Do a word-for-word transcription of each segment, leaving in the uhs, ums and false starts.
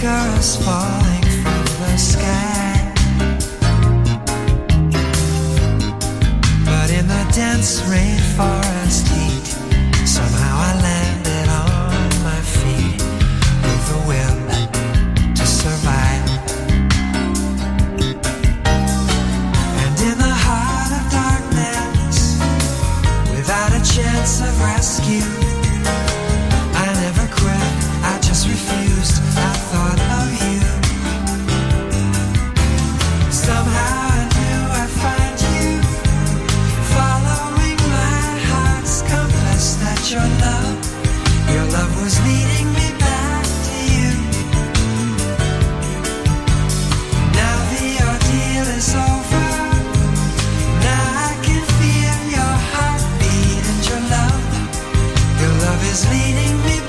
Girls falling from the sky, but in the dense rainforest heat, somehow I landed on my feet with the will to survive. And in the heart of darkness, without a chance of rescue, I never quit, I just refused. I thought of you. Somehow I knew I'd find you, following my heart's compass. That your love, your love was leading me back to you. Now the ordeal is over. Now I can feel your heartbeat and your love. Your love is leading me back.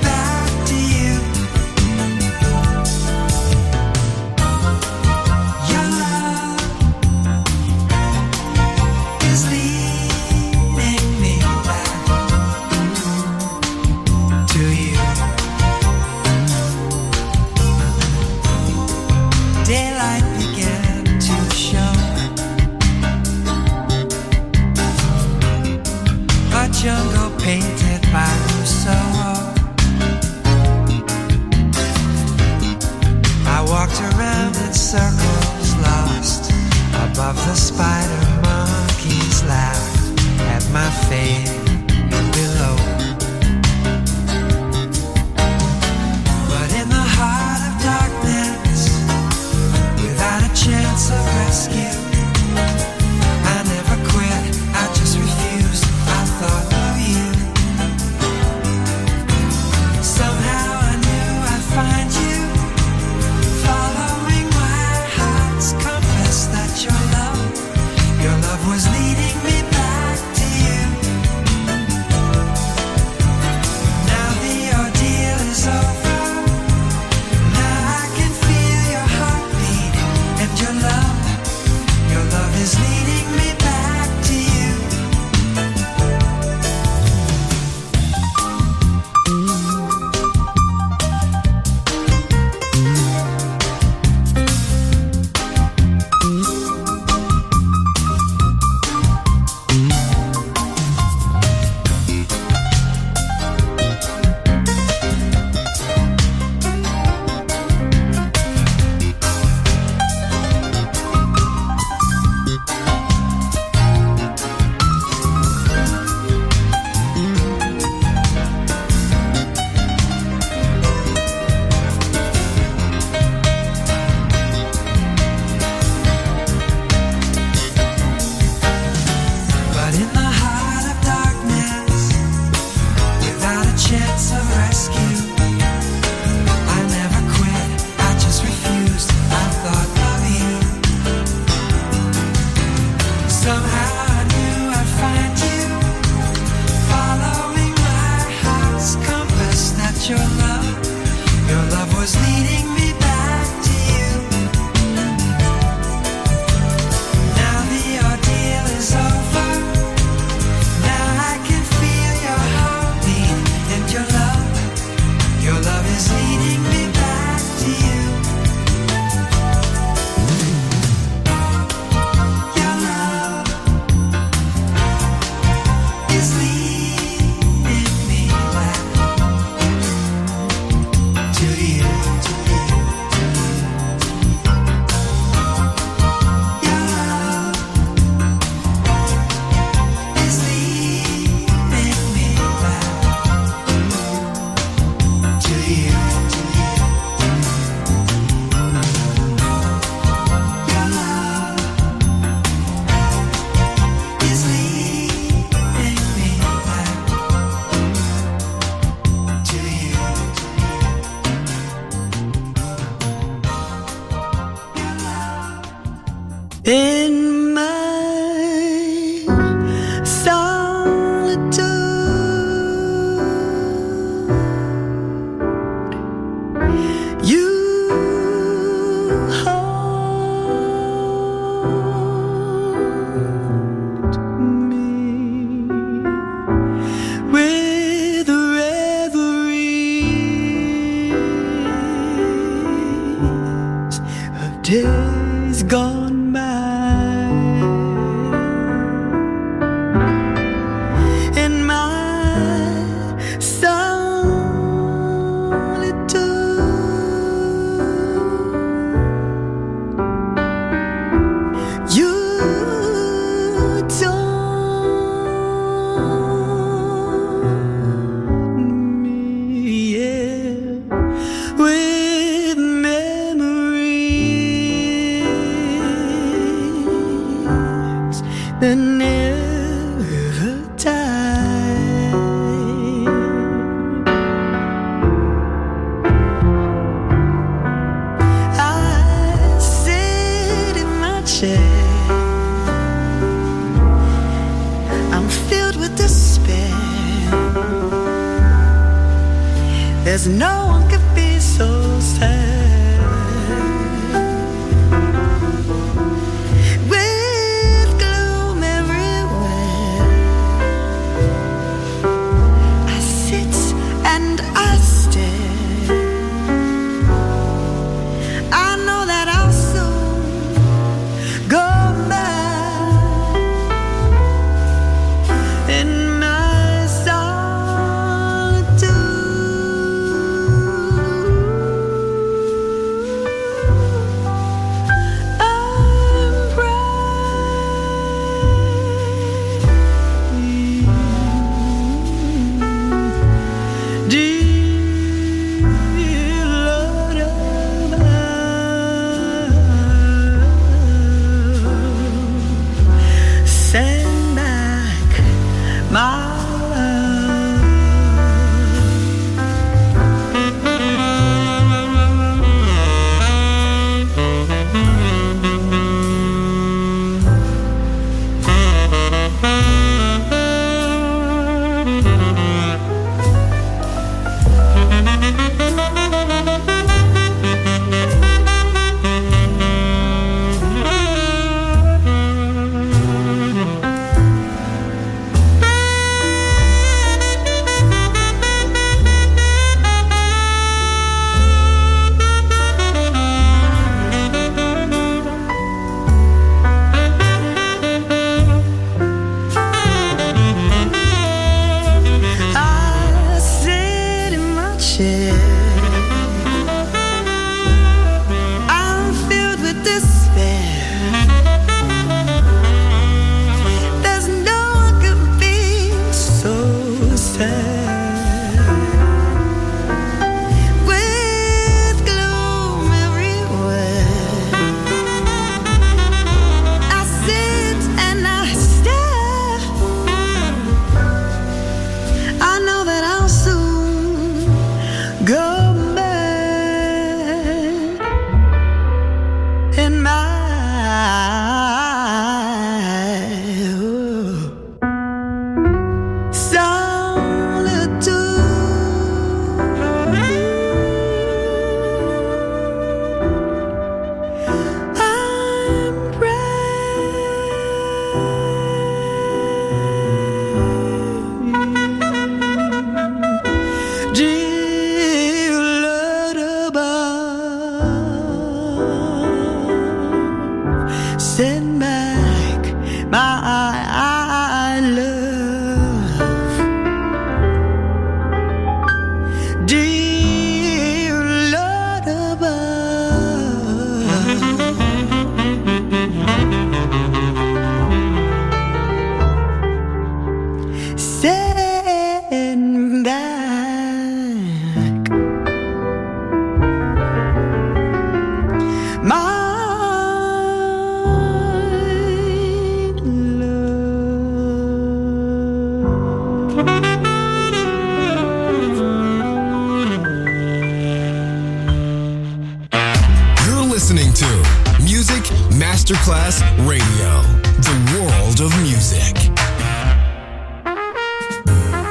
Jungle painted by Rousseau. I walked around in circles, lost above the spider monkeys, laughed at my fate below. But in the heart of darkness, without a chance of rescue, I never quit, I just refused. I thought of you. Somehow I knew I'd find you, following my heart's compass. That your love, your love was leading me back to you. Now the ordeal is over. Now I can feel your heartbeat and your love. Your love is leading me back to you. To you. Music Masterclass Radio, the world of music. Mm-hmm.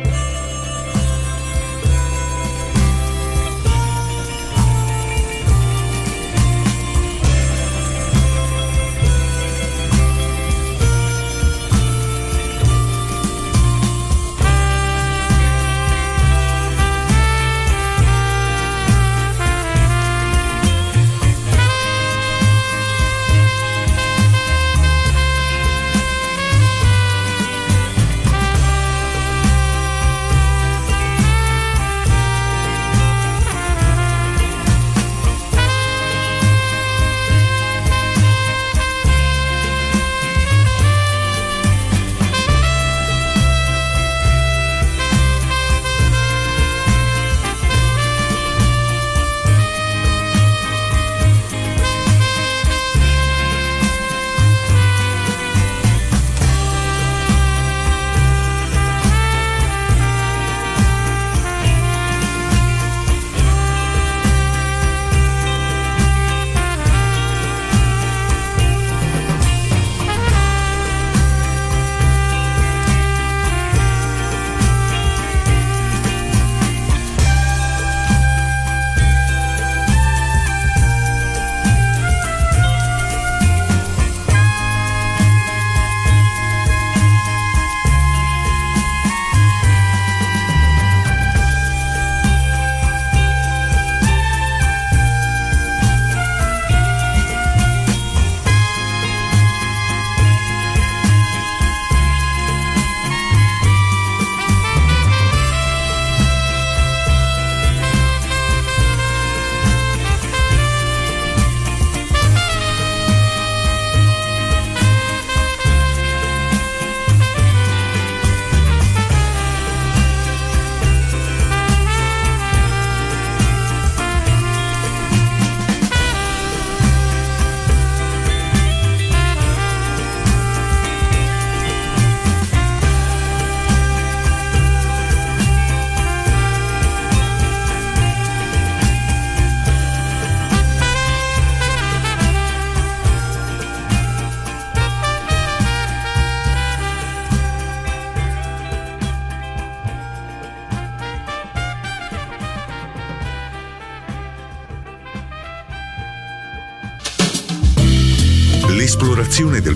L'esplorazione del